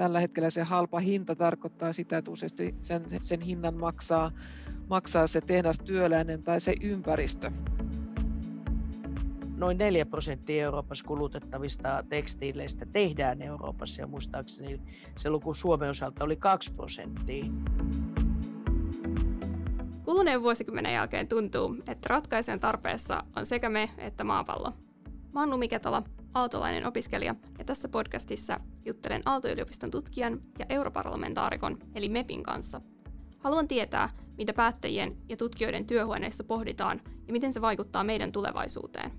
tällä hetkellä se halpa hinta tarkoittaa sitä, että useasti sen hinnan maksaa se tehdastyöläinen tai se ympäristö. Noin 4% Euroopassa kulutettavista tekstiileistä tehdään Euroopassa ja muistaakseni se luku Suomen osalta oli 2%. Kuluneen vuosikymmenen jälkeen tuntuu, että ratkaisujen tarpeessa on sekä me että maapallo. Mä oon Lumi Ketala, aaltolainen opiskelija, ja tässä podcastissa juttelen Aalto-yliopiston tutkijan ja europarlamentaarikon eli MEPin kanssa. Haluan tietää, mitä päättäjien ja tutkijoiden työhuoneissa pohditaan ja miten se vaikuttaa meidän tulevaisuuteen.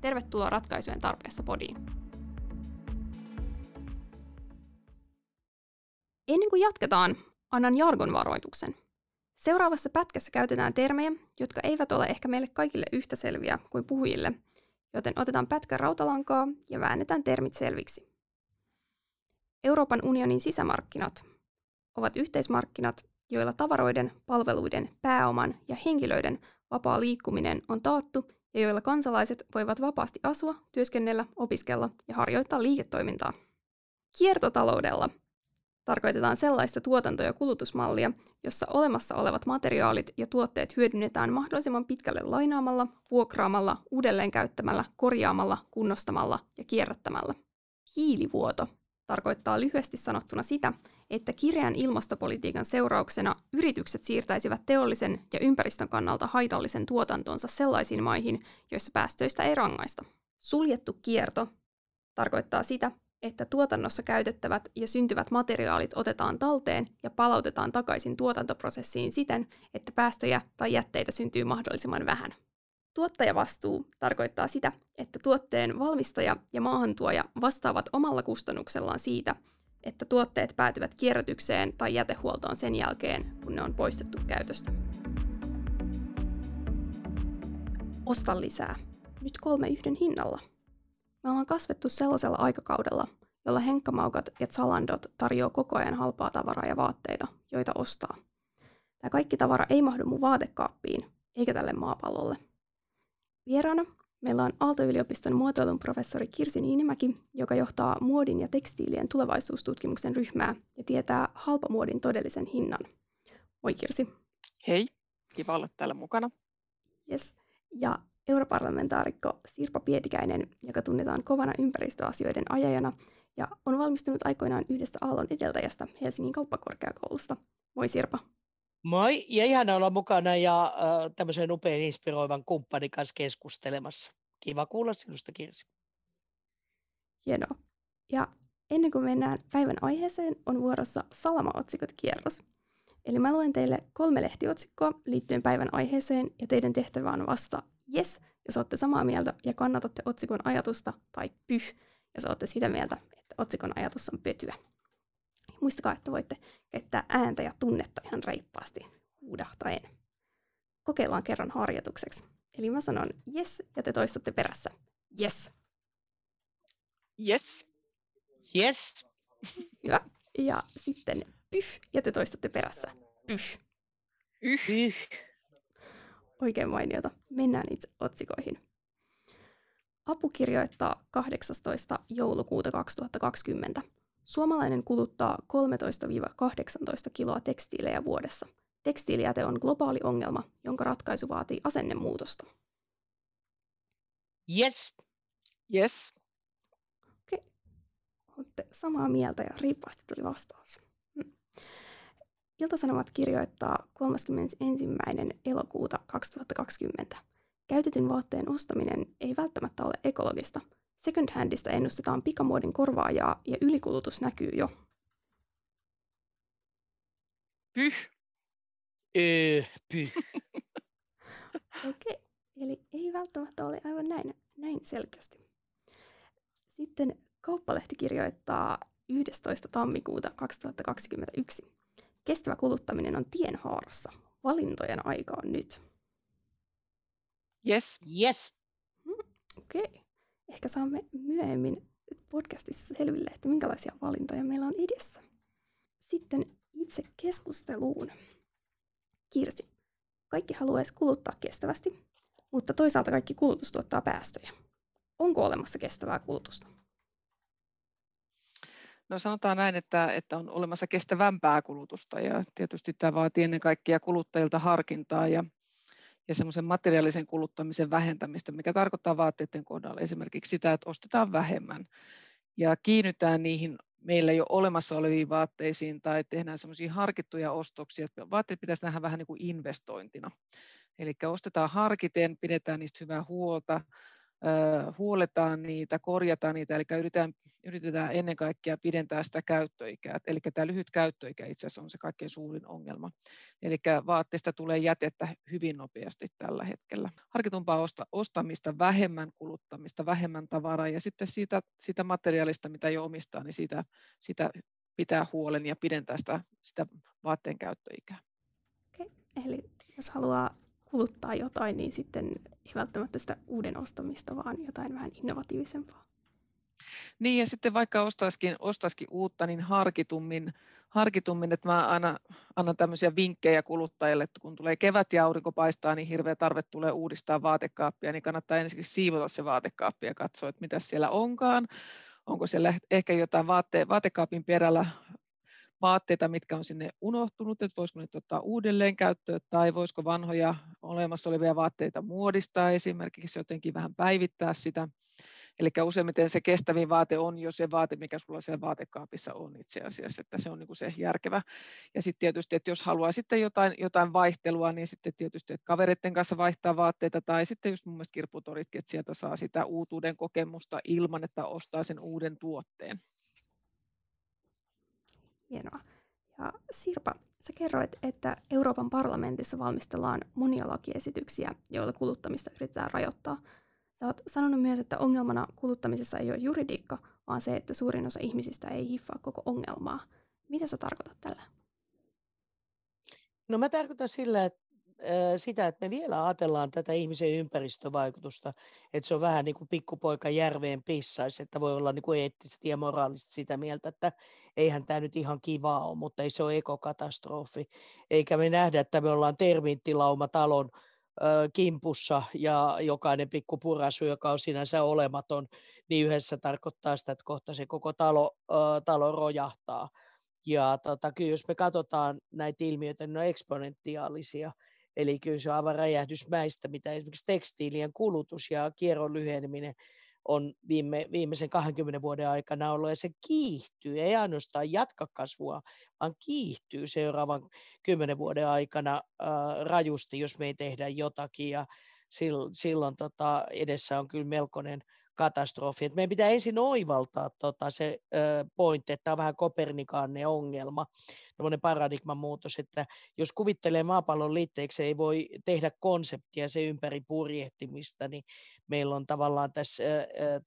Tervetuloa ratkaisujen tarpeessa podiin. Ennen kuin jatketaan, annan jargon varoituksen. Seuraavassa pätkässä käytetään termejä, jotka eivät ole ehkä meille kaikille yhtä selviä kuin puhujille, joten otetaan pätkän rautalankaa ja väännetään termit selviksi. Euroopan unionin sisämarkkinat ovat yhteismarkkinat, joilla tavaroiden, palveluiden, pääoman ja henkilöiden vapaa liikkuminen on taattu ja joilla kansalaiset voivat vapaasti asua, työskennellä, opiskella ja harjoittaa liiketoimintaa. Kiertotaloudella tarkoitetaan sellaista tuotanto- ja kulutusmallia, jossa olemassa olevat materiaalit ja tuotteet hyödynnetään mahdollisimman pitkälle lainaamalla, vuokraamalla, uudelleenkäyttämällä, korjaamalla, kunnostamalla ja kierrättämällä. Hiilivuoto tarkoittaa lyhyesti sanottuna sitä, että kireän ilmastopolitiikan seurauksena yritykset siirtäisivät teollisen ja ympäristön kannalta haitallisen tuotantonsa sellaisiin maihin, joissa päästöistä ei rangaista. Suljettu kierto tarkoittaa sitä, että tuotannossa käytettävät ja syntyvät materiaalit otetaan talteen ja palautetaan takaisin tuotantoprosessiin siten, että päästöjä tai jätteitä syntyy mahdollisimman vähän. Tuottajavastuu tarkoittaa sitä, että tuotteen valmistaja ja maahantuoja vastaavat omalla kustannuksellaan siitä, että tuotteet päätyvät kierrätykseen tai jätehuoltoon sen jälkeen, kun ne on poistettu käytöstä. Osta lisää. Nyt 3,1 hinnalla. Me ollaan kasvettu sellaisella aikakaudella, jolla Henkkamaukat ja Zalandot tarjoaa koko ajan halpaa tavaraa ja vaatteita, joita ostaa. Tämä kaikki tavara ei mahdu mun vaatekaappiin, eikä tälle maapallolle. Vieraana meillä on Aalto-yliopiston muotoilun professori Kirsi Niinimäki, joka johtaa muodin ja tekstiilien tulevaisuustutkimuksen ryhmää ja tietää halpamuodin todellisen hinnan. Moi Kirsi. Hei, kiva olla täällä mukana. Yes. Ja europarlamentaarikko Sirpa Pietikäinen, joka tunnetaan kovana ympäristöasioiden ajajana ja on valmistunut aikoinaan yhdestä Aallon edeltäjästä Helsingin kauppakorkeakoulusta. Moi Sirpa. Moi, ja ihana olla mukana ja tämmöisen upean inspiroivan kumppanin kanssa keskustelemassa. Kiva kuulla sinusta, Kirsi. Hienoa. Ja ennen kuin mennään päivän aiheeseen, on vuorossa Salama-otsikot-kierros. Eli mä luen teille 3 lehtiotsikkoa liittyen päivän aiheeseen, ja teidän tehtävä on vasta yes, jos olette samaa mieltä ja kannatatte otsikon ajatusta, tai pyh, jos olette sitä mieltä, että otsikon ajatus on pötyä. Muistakaa, että voitte käyttää ääntä ja tunnetta ihan reippaasti huudahtaen. Kokeillaan kerran harjoitukseksi. Eli mä sanon yes, ja te toistatte perässä. Yes. Yes. Yes. Hyvä. Ja sitten pyh, ja te toistatte perässä. Pyh. Pyh. Oikein mainiota. Mennään itse otsikoihin. Apu kirjoittaa 18. joulukuuta 2020. Suomalainen kuluttaa 13-18 kiloa tekstiilejä vuodessa. Tekstiilijäte on globaali ongelma, jonka ratkaisu vaatii asennemuutosta. Yes. Yes. Okei. Olette samaa mieltä ja riippaasti tuli vastaus. Ilta-Sanomat kirjoittaa 31. elokuuta 2020. Käytetyn vaatteen ostaminen ei välttämättä ole ekologista. Second handista ennustetaan pikamuodin korvaajaa ja ylikulutus näkyy jo. Pyh. Pyh. Okei, eli ei välttämättä ole aivan näin selkeästi. Sitten Kauppalehti kirjoittaa 11. tammikuuta 2021. Kestävä kuluttaminen on tienhaarassa. Valintojen aika on nyt. Yes, yes. Okei. Okay. Ehkä saamme myöhemmin podcastissa selville, että minkälaisia valintoja meillä on edessä. Sitten itse keskusteluun. Kirsi, kaikki haluaisi kuluttaa kestävästi, mutta toisaalta kaikki kulutus tuottaa päästöjä. Onko olemassa kestävää kulutusta? No sanotaan näin, että on olemassa kestävämpää kulutusta ja tietysti tämä vaatii ennen kaikkea kuluttajilta harkintaa ja semmoisen materiaalisen kuluttamisen vähentämistä, mikä tarkoittaa vaatteiden kohdalla esimerkiksi sitä, että ostetaan vähemmän ja kiinnytään niihin meillä jo olemassa oleviin vaatteisiin tai tehdään semmoisia harkittuja ostoksia, että vaatteet pitäisi nähdä vähän niin kuin investointina. Eli ostetaan harkiten, pidetään niistä hyvää huolta, huoletaan niitä, korjataan niitä, eli yritetään ennen kaikkea pidentää sitä käyttöikää. Eli tämä lyhyt käyttöikä itse asiassa on se kaikkein suurin ongelma. Eli vaatteista tulee jätettä hyvin nopeasti tällä hetkellä. Harkitumpaa ostamista, vähemmän kuluttamista, vähemmän tavaraa ja sitten siitä materiaalista, mitä jo omistaa, niin sitä pitää huolen ja pidentää sitä vaatteen käyttöikää. Okei, eli jos haluaa kuluttaa jotain, niin sitten ei välttämättä sitä uuden ostamista, vaan jotain vähän innovatiivisempaa. Niin ja sitten vaikka ostaisikin uutta, niin harkitummin, että mä aina annan tämmöisiä vinkkejä kuluttajille, että kun tulee kevät ja aurinko paistaa, niin hirveä tarve tulee uudistaa vaatekaappia, niin kannattaa ensin siivota se vaatekaappi ja katsoa, että mitä siellä onkaan, onko siellä ehkä jotain vaatekaapin perällä vaatteita, mitkä on sinne unohtunut, että voisiko niitä ottaa uudelleen käyttöön tai voisiko vanhoja olemassa olevia vaatteita muodistaa esimerkiksi jotenkin vähän päivittää sitä. Eli useimmiten se kestävin vaate on jo se vaate, mikä sulla siellä vaatekaapissa on itse asiassa, että se on niin kuin se järkevä. Ja sitten tietysti, että jos haluaa sitten jotain vaihtelua, niin sitten tietysti, että kavereiden kanssa vaihtaa vaatteita tai sitten just mun mielestä kirpputoritkin, että sieltä saa sitä uutuuden kokemusta ilman, että ostaa sen uuden tuotteen. Hienoa. Ja Sirpa, sä kerroit, että Euroopan parlamentissa valmistellaan monia lakiesityksiä, joilla kuluttamista yritetään rajoittaa. Sä oot sanonut myös, että ongelmana kuluttamisessa ei ole juridiikka, vaan se, että suurin osa ihmisistä ei hiffaa koko ongelmaa. Mitä sä tarkoitat tällä? No mä tarkoitan sillä, että me vielä ajatellaan tätä ihmisen ympäristövaikutusta, että se on vähän niin kuin pikkupoika järveen pissaisi, että voi olla niin kuin eettisesti ja moraalisesti sitä mieltä, että eihän tämä nyt ihan kivaa ole, mutta ei se ole ekokatastrofi. Eikä me nähdä, että me ollaan termiittilaumatalon kimpussa ja jokainen pikku purasu, joka on sinänsä olematon, niin yhdessä tarkoittaa sitä, että kohta se koko talo rojahtaa. Ja kyllä jos me katsotaan näitä ilmiöitä, niin ne on eksponentiaalisia. Eli kyllä se on aivan räjähdysmäistä, mitä esimerkiksi tekstiilien kulutus ja kierron lyheneminen on viimeisen 20 vuoden aikana ollut, ja se kiihtyy, ei ainoastaan jatka kasvua, vaan kiihtyy seuraavan 10 vuoden aikana rajusti, jos me ei tehdä jotakin, ja silloin edessä on kyllä melkoinen katastrofi. Et meidän pitää ensin oivaltaa se pointti, että tämä on vähän kopernikaaninen ongelma, tämmöinen paradigman muutos, että jos kuvittelee maapallon liitteeksi, ei voi tehdä konseptia se ympäri purjehtimista, niin meillä on tavallaan tässä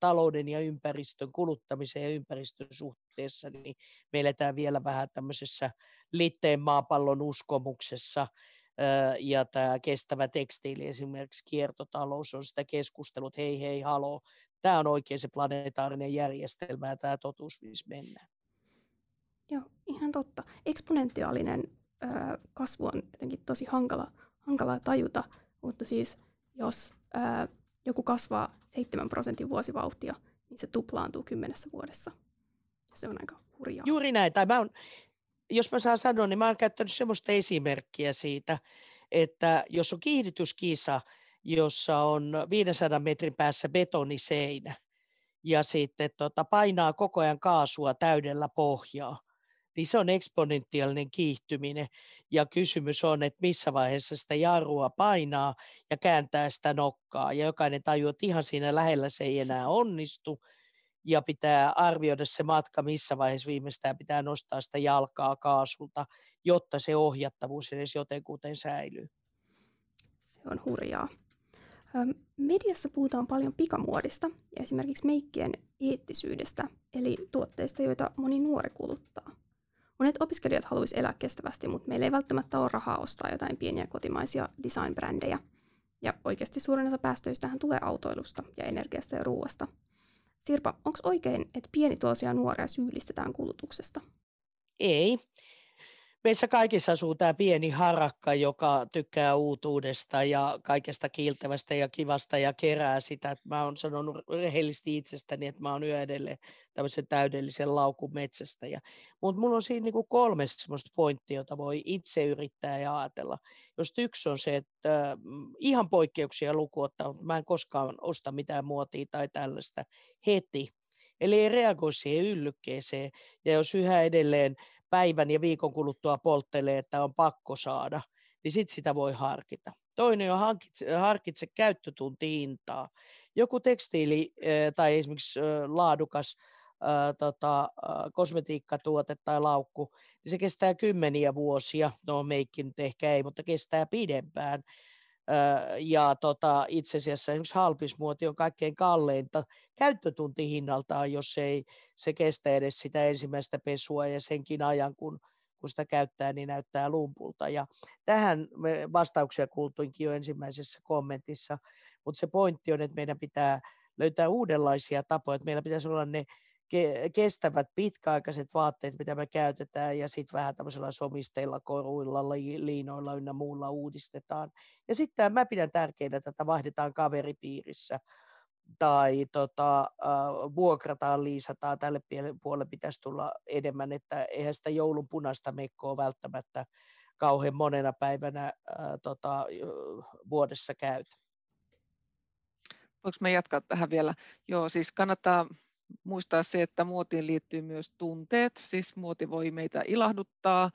talouden ja ympäristön kuluttamisen ja ympäristön suhteessa, niin me eletään vielä vähän tämmöisessä liitteen maapallon uskomuksessa. Ja tämä kestävä tekstiili, esimerkiksi kiertotalous, on sitä keskustelua, että hei, haloo. Tämä on oikein se planetaarinen järjestelmä ja tämä totuus, missä mennään. Joo, ihan totta. Eksponentiaalinen kasvu on jotenkin tosi hankala tajuta, mutta siis jos joku kasvaa 7% vuosivauhtia, niin se tuplaantuu 10 vuodessa. Se on aika hurjaa. Juuri näin. Jos mä saan sanoa, niin mä oon käyttänyt semmoista esimerkkiä siitä, että jos on kiihdytyskisa, jossa on 500 metrin päässä betoniseinä ja sitten painaa koko ajan kaasua täydellä pohjaa, niin se on eksponentiaalinen kiihtyminen ja kysymys on, että missä vaiheessa sitä jarrua painaa ja kääntää sitä nokkaa ja jokainen tajuu, että ihan siinä lähellä se ei enää onnistu. Ja pitää arvioida se matka, missä vaiheessa viimeistään pitää nostaa sitä jalkaa kaasulta, jotta se ohjattavuus edes jotenkuten säilyy. Se on hurjaa. Mediassa puhutaan paljon pikamuodista ja esimerkiksi meikkien eettisyydestä, eli tuotteista, joita moni nuori kuluttaa. Monet opiskelijat haluaisivat elää kestävästi, mutta meillä ei välttämättä ole rahaa ostaa jotain pieniä kotimaisia design-brändejä. Ja oikeasti suurin osa päästöistähän tulee autoilusta ja energiasta ja ruoasta. Sirpa, onko oikein, että pienituloisia nuoria syyllistetään kulutuksesta? Ei. meissä kaikissa asuu tämä pieni harakka, joka tykkää uutuudesta ja kaikesta kiiltävästä ja kivasta ja kerää sitä. Mä oon sanonut rehellisesti itsestäni, että mä oon yhä edelleen tämmöisen täydellisen laukun metsästäjä. Mutta mulla on siinä niinku 3 semmoista pointtia, jota voi itse yrittää ja ajatella. Just yksi on se, että ihan poikkeuksia lukuottaa, mutta mä en koskaan osta mitään muotia tai tällaista heti. Eli ei reagoi siihen yllykkeeseen. Ja jos yhä edelleen päivän ja viikon kuluttua polttelee, että on pakko saada, niin sitten sitä voi harkita. Toinen on harkitse käyttötuntihintaa. Joku tekstiili tai esimerkiksi laadukas kosmetiikkatuote tai laukku, niin se kestää kymmeniä vuosia. No meikki nyt ehkä ei, mutta kestää pidempään. Ja itse asiassa esimerkiksi halpismuoti on kaikkein kalleinta käyttötuntihinnaltaan, jos ei se kestä edes sitä ensimmäistä pesua ja senkin ajan, kun sitä käyttää, niin näyttää lumpulta. Ja tähän me vastauksia kuultuinkin jo ensimmäisessä kommentissa, mutta se pointti on, että meidän pitää löytää uudenlaisia tapoja, että meillä pitäisi olla ne kestävät pitkäaikaiset vaatteet, mitä me käytetään, ja sitten vähän tämmöisellä somisteilla, koruilla, liinoilla ynnä muulla uudistetaan. Ja sitten mä pidän tärkeänä, että tätä vaihdetaan kaveripiirissä tai vuokrataan, liisataan. Tälle puolelle pitäisi tulla enemmän, että eihän sitä joulun punaista mekkoa välttämättä kauhean monena päivänä vuodessa käytä. Voinko mä jatkaa tähän vielä? Joo, siis kannattaa muistaa se, että muotiin liittyy myös tunteet, siis muoti voi meitä ilahduttaa,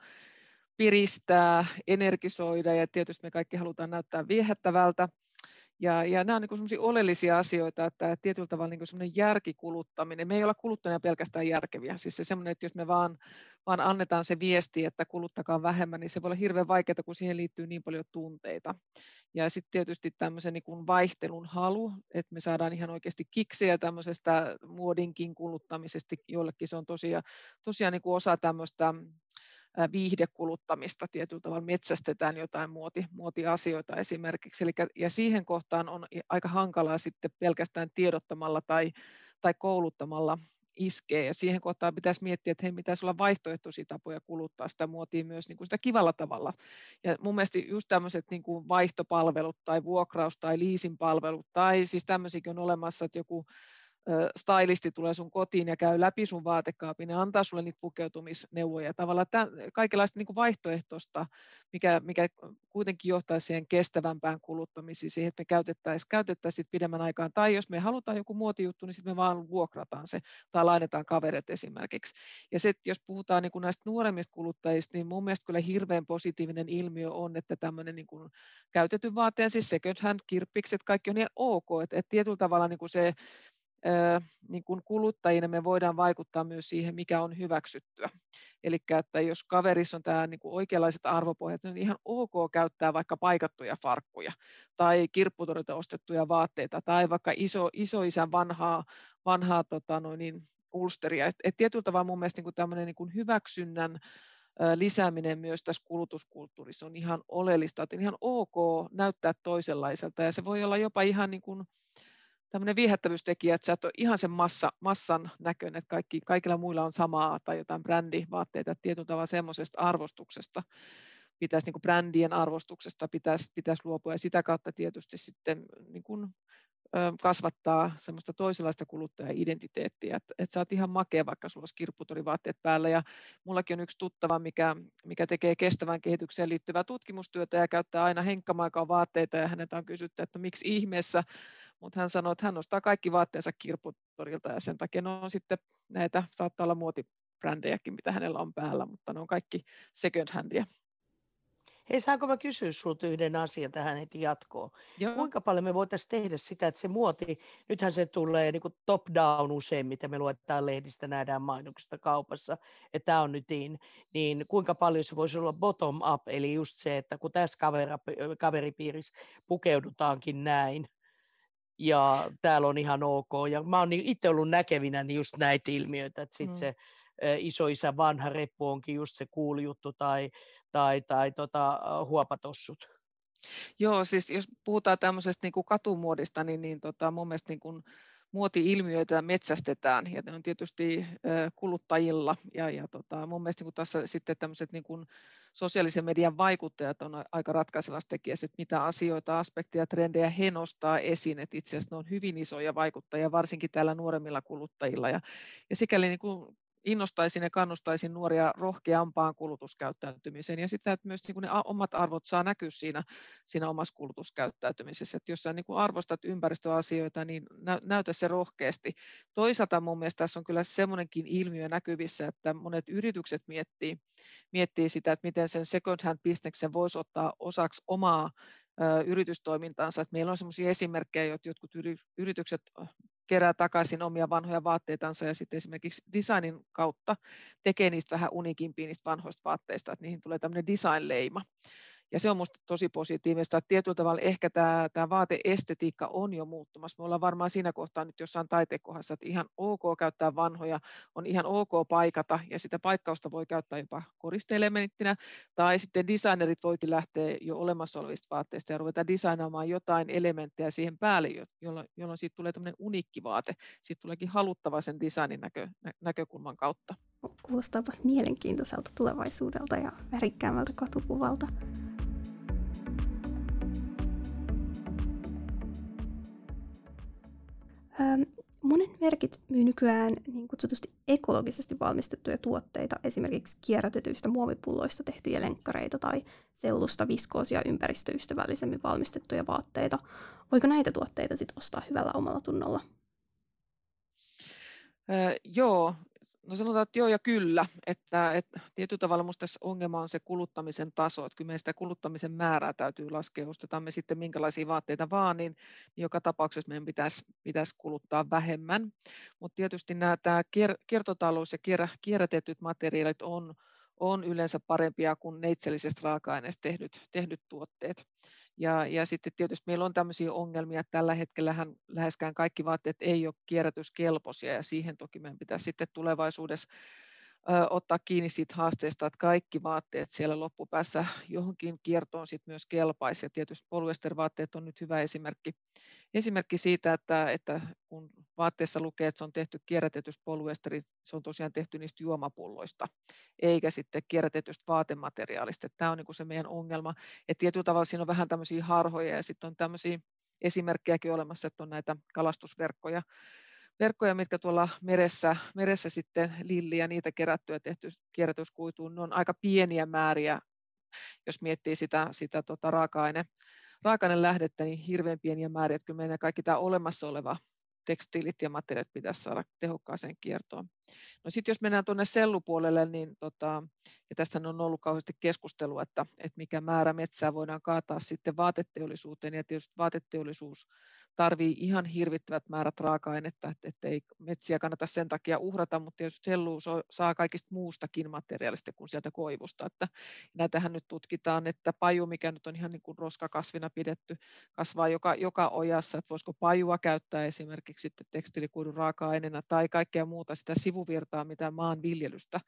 piristää, energisoida ja tietysti me kaikki halutaan näyttää viehättävältä. Ja nämä on niin sellaisia oleellisia asioita, että tietyllä tavalla niin sellainen järkikuluttaminen, me ei olla kuluttajana pelkästään järkeviä, siis se sellainen, että jos me vaan annetaan se viesti, että kuluttakaa vähemmän, niin se voi olla hirveän vaikeaa, kun siihen liittyy niin paljon tunteita. Ja sitten tietysti tämmöisen niin vaihtelun halu, että me saadaan ihan oikeasti kiksejä tämmöisestä muodinkin kuluttamisesta, jollekin se on tosiaan niin osa tämmöistä viihdekuluttamista, tietyllä tavalla metsästetään jotain muotiasioita esimerkiksi. Eli, ja siihen kohtaan on aika hankalaa sitten pelkästään tiedottamalla tai kouluttamalla iskee. Ja siihen kohtaan pitäisi miettiä, että hei, pitäisi olla vaihtoehtoisia tapoja kuluttaa sitä muotia myös niin kuin sitä kivalla tavalla. Ja mun mielestä just tämmöiset niin kuin vaihtopalvelut tai vuokraus tai leasingpalvelut tai siis tämmöisiäkin on olemassa, että joku stylisti tulee sun kotiin ja käy läpi sun vaatekaapin ja antaa sulle niitä pukeutumisneuvoja. Tavallaan kaikenlaista niin kuin vaihtoehtoista, mikä kuitenkin johtaisi siihen kestävämpään kuluttamiseen, siihen, että me käytettäisiin pidemmän aikaan. Tai jos me halutaan joku muotijuttu, niin sitten me vaan vuokrataan se tai lainataan kaverit esimerkiksi. Ja sitten jos puhutaan niin kuin näistä nuoremmista kuluttajista, niin mun mielestä kyllä hirveän positiivinen ilmiö on, että tämmöinen niin kuin käytetyn vaatteen, siis second hand, kirppikset, kaikki on ihan ok. Että tietyllä tavalla niin kuin se niin kuin kuluttajina me voidaan vaikuttaa myös siihen, mikä on hyväksyttyä. Eli että jos kaverissa on tämä niin kuin oikeanlaiset arvopohjat, niin ihan ok käyttää vaikka paikattuja farkkuja tai kirpputorilta ostettuja vaatteita tai vaikka isoisän vanhaa ulsteria. Et tietyllä tavalla mun mielestä niin kuin tämmöinen niin kuin hyväksynnän lisääminen myös tässä kulutuskulttuurissa on ihan oleellista, että ihan ok näyttää toisenlaiselta ja se voi olla jopa ihan niin kuin tämmöinen viehättävyystekijä, että sä et ole ihan sen massan näköinen, että kaikilla muilla on samaa tai jotain brändivaatteita, että tietyllä tavalla semmoisesta arvostuksesta pitäisi, niin kuin brändien arvostuksesta pitäisi luopua ja sitä kautta tietysti sitten niin kuin kasvattaa semmoista toisenlaista kuluttaja-identiteettiä, että sä oot ihan makea, vaikka sulla olisi kirpputorivaatteet päällä ja mullakin on yksi tuttava, mikä tekee kestävän kehitykseen liittyvää tutkimustyötä ja käyttää aina Henkkamaukan vaatteita ja häneltä on kysytty, että miksi ihmeessä, mutta hän sanoo, että hän ostaa kaikki vaatteensa kirpputorilta ja sen takia ne on sitten näitä, saattaa olla muotibrändejäkin, mitä hänellä on päällä, mutta ne on kaikki second handia. Hei, saanko mä kysyä sinulta yhden asian tähän heti jatkoon? Joo. Kuinka paljon me voitaisiin tehdä sitä, että se muoti, nythän se tulee niin kuin top down usein, mitä me luetaan lehdistä, nähdään mainoksista kaupassa, että tämä on nyt niin kuinka paljon se voisi olla bottom up, eli just se, että kun tässä kaveripiirissä pukeudutaankin näin, ja täällä on ihan ok, ja mä oon itse ollut näkevinä niin just näitä ilmiöitä, että sitten se isoisä vanha reppu onkin just se cool juttu, tai huopatossut. Joo, siis jos puhutaan tämmöisestä niin kuin katumuodista, niin mun mielestä niin kuin muoti-ilmiöitä metsästetään, ja ne on tietysti kuluttajilla, ja mun mielestä niin tässä sitten tämmöiset niin kuin sosiaalisen median vaikuttajat on aika ratkaisevasti tekijä, että mitä asioita, aspekteja, trendejä he nostaa esiin, että itse asiassa ne on hyvin isoja vaikuttajia, varsinkin täällä nuoremmilla kuluttajilla, ja sikäli niin kuin innostaisin ja kannustaisin nuoria rohkeampaan kulutuskäyttäytymiseen ja sitä, että myös niin kuin ne omat arvot saa näkyä siinä omassa kulutuskäyttäytymisessä. Että jos sä niin kuin arvostat ympäristöasioita, niin näytä se rohkeasti. Toisaalta mun mielestä tässä on kyllä semmoinenkin ilmiö näkyvissä, että monet yritykset miettii sitä, että miten sen second hand bisneksen voisi ottaa osaksi omaa yritystoimintaansa. Että meillä on semmoisia esimerkkejä, joita jotkut yritykset kerää takaisin omia vanhoja vaatteitansa ja sitten esimerkiksi designin kautta tekee niistä vähän unikimpia niistä vanhoista vaatteista, että niihin tulee tämmöinen design-leima. Ja se on minusta tosi positiivista, että tietyllä tavalla ehkä tämä vaateestetiikka on jo muuttumassa. Me ollaan varmaan siinä kohtaa nyt jossain taitekohdassa, että ihan ok käyttää vanhoja, on ihan ok paikata, ja sitä paikkausta voi käyttää jopa koristeelementtinä, tai sitten designerit voikin lähteä jo olemassa olevista vaatteista ja ruveta designaamaan jotain elementtejä siihen päälle, jolloin siitä tulee tämmöinen uniikki vaate. Siitä tuleekin haluttava sen designin näkökulman kautta. Kuulostaapas mielenkiintoiselta tulevaisuudelta ja värikkäämmältä katukuvalta. Monet merkit myy nykyään niin kutsutusti ekologisesti valmistettuja tuotteita, esimerkiksi kierrätetyistä muovipulloista tehtyjä lenkkareita tai sellusta, viskoosia ympäristöystävällisemmin valmistettuja vaatteita. Voiko näitä tuotteita sitten ostaa hyvällä omalla tunnolla? Joo. No sanotaan, että joo ja kyllä, että tietyllä tavalla minusta tässä ongelma on se kuluttamisen taso, että kyllä meidän sitä kuluttamisen määrää täytyy laskea, ostetaan me sitten minkälaisia vaatteita vaan, niin joka tapauksessa meidän pitäisi kuluttaa vähemmän, mutta tietysti tämä kiertotalous ja kierrätetyt materiaalit on yleensä parempia kuin neitsellisestä raaka-aineesta tehdyt tuotteet. Ja sitten tietysti meillä on tämmöisiä ongelmia, että tällä hetkellä läheskään kaikki vaatteet ei ole kierrätyskelpoisia, ja siihen toki meidän pitäisi sitten tulevaisuudessa ottaa kiinni siitä haasteesta, että kaikki vaatteet siellä loppupäässä johonkin kiertoon sitten myös kelpaisi. Ja tietysti polyestervaatteet on nyt hyvä esimerkki siitä, että kun vaatteessa lukee, että se on tehty kierrätetystä polyesterista, se on tosiaan tehty niistä juomapulloista, eikä sitten kierrätetystä vaatemateriaalista. Tämä on niin kuin se meidän ongelma, että tietyllä tavalla siinä on vähän tämmöisiä harhoja, ja sitten on tämmöisiä esimerkkejäkin olemassa, että on näitä kalastusverkkoja, mitkä tuolla meressä sitten lilliä, niitä kerättyä tehty kierrätyskuituun, ne on aika pieniä määriä, jos miettii sitä raaka-ainelähdettä, niin hirveän pieniä määriä, että kyllä meidän kaikki tämä olemassa oleva tekstiilit ja materiaalit pitäisi saada tehokkaaseen kiertoon. No sitten jos mennään tuonne sellupuolelle, niin ja tästähän on ollut kauheasti keskustelua, että mikä määrä metsää voidaan kaataa sitten vaateteollisuuteen, ja tietysti vaateteollisuus tarvii ihan hirvittävät määrät raaka-ainetta, että ei metsiä kannata sen takia uhrata, mutta tietysti sellu saa kaikista muustakin materiaalista kuin sieltä koivusta. Että näitähän nyt tutkitaan, että paju, mikä nyt on ihan niin kuin roskakasvina pidetty, kasvaa joka ojassa, että voisiko pajua käyttää esimerkiksi sitten tekstiilikuidun raaka-aineena tai kaikkea muuta sitä sivuvirtaa, mitä maanviljelystä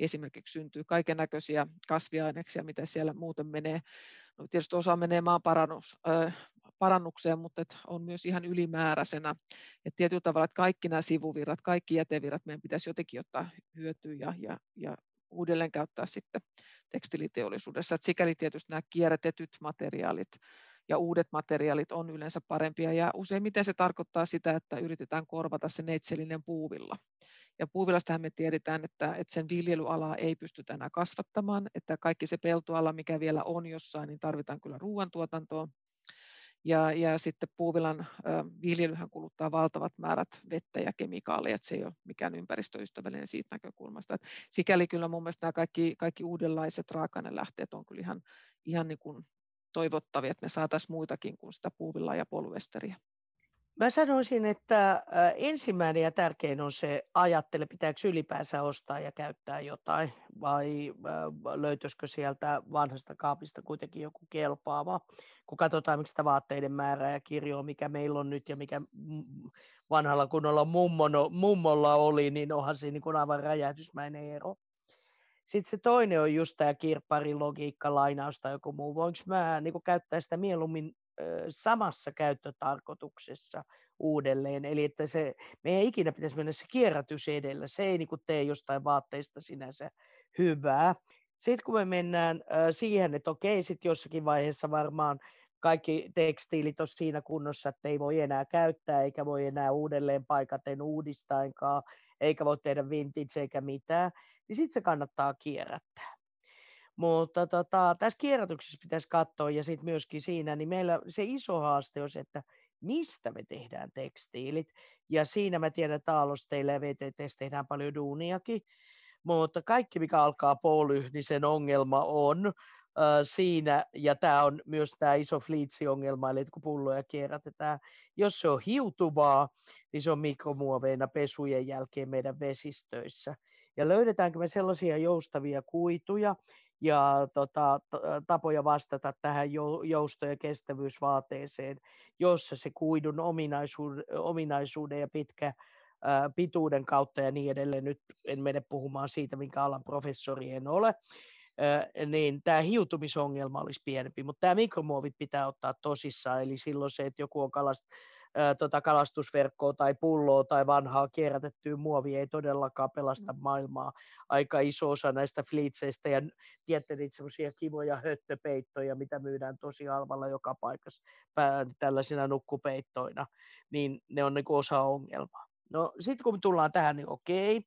esimerkiksi syntyy, kaiken näköisiä kasviaineksia, mitä siellä muuten menee. No, tietysti osa menee maanparannukseen, mutta on myös ihan ylimääräisenä. Et tietyllä tavalla, että kaikki nämä sivuvirrat, kaikki jätevirrat meidän pitäisi jotenkin ottaa hyötyä ja uudelleen käyttää sitten tekstiiliteollisuudessa. Et sikäli tietysti nämä kierrätetyt materiaalit ja uudet materiaalit on yleensä parempia. Ja useimmiten se tarkoittaa sitä, että yritetään korvata se neitsellinen puuvilla. Ja puuvillastahan me tiedetään, että sen viljelyalaa ei pystytä enää kasvattamaan, että kaikki se peltoala, mikä vielä on jossain, niin tarvitaan kyllä ruoantuotantoon. Ja sitten puuvillan viljelyhän kuluttaa valtavat määrät vettä ja kemikaaleja, että se ei ole mikään ympäristöystävällinen siitä näkökulmasta. Et sikäli kyllä mun mielestä nämä kaikki uudenlaiset raaka-ainelähteet on kyllä ihan niin kuin toivottavia, että me saataisiin muitakin kuin sitä puuvillaa ja polyesteriä. Mä sanoisin, että ensimmäinen ja tärkein on se ajattele, pitääkö ylipäänsä ostaa ja käyttää jotain, vai löytyisikö sieltä vanhasta kaapista kuitenkin joku kelpaava, kun katsotaan miksi sitä vaatteiden määrää ja kirjoa, mikä meillä on nyt ja mikä vanhalla kunnolla mummolla oli, niin onhan siinä niin kuin aivan räjähdysmäinen ero. Sitten se toinen on just tämä kirpparilogiikka, lainaus tai joku muu. Voinko mä niin kuin käyttää sitä mieluummin samassa käyttötarkoituksessa uudelleen. Eli että se, me ei ikinä pitäisi mennä se kierrätys edellä. Se ei niin kuin tee jostain vaatteista sinänsä hyvää. Sitten kun me mennään siihen, että okei, sitten jossakin vaiheessa varmaan kaikki tekstiilit on siinä kunnossa, että ei voi enää käyttää, eikä voi enää uudelleen paikaten uudistainkaan, eikä voi tehdä vintage eikä mitään, niin sitten se kannattaa kierrättää. Mutta tässä kierrätyksessä pitäisi katsoa, ja sitten myöskin siinä, niin meillä se iso haaste on se, että mistä me tehdään tekstiilit, ja siinä mä tiedän, että Aalosteilla ja VTT:ssä tehdään paljon duuniakin, mutta kaikki, mikä alkaa poly, niin sen ongelma on siinä, ja tämä on myös tämä iso fliitsi-ongelma, eli kun pulloja kierrätetään, jos se on hiutuvaa, niin se on mikromuoveina pesujen jälkeen meidän vesistöissä. Ja löydetäänkö me sellaisia joustavia kuituja ja tapoja vastata tähän jousto- ja kestävyysvaateeseen, jossa se kuidun ominaisuuden ja pituuden kautta ja niin edelleen, nyt en mene puhumaan siitä, minkä alan professori en ole, niin tämä hiutumisongelma olisi pienempi, mutta tämä mikromuovit pitää ottaa tosissaan, eli silloin se, että joku on kalastusverkkoa tai pulloa tai vanhaa kierrätettyä muovia ei todellakaan pelasta maailmaa. Aika iso osa näistä fliitseistä ja tiedätte niitä semmoisia kivoja höttöpeittoja, mitä myydään tosi halvalla joka paikassa tällaisina nukkupeittoina, niin ne on niin kuin osa ongelmaa. No sitten kun tullaan tähän, niin okei.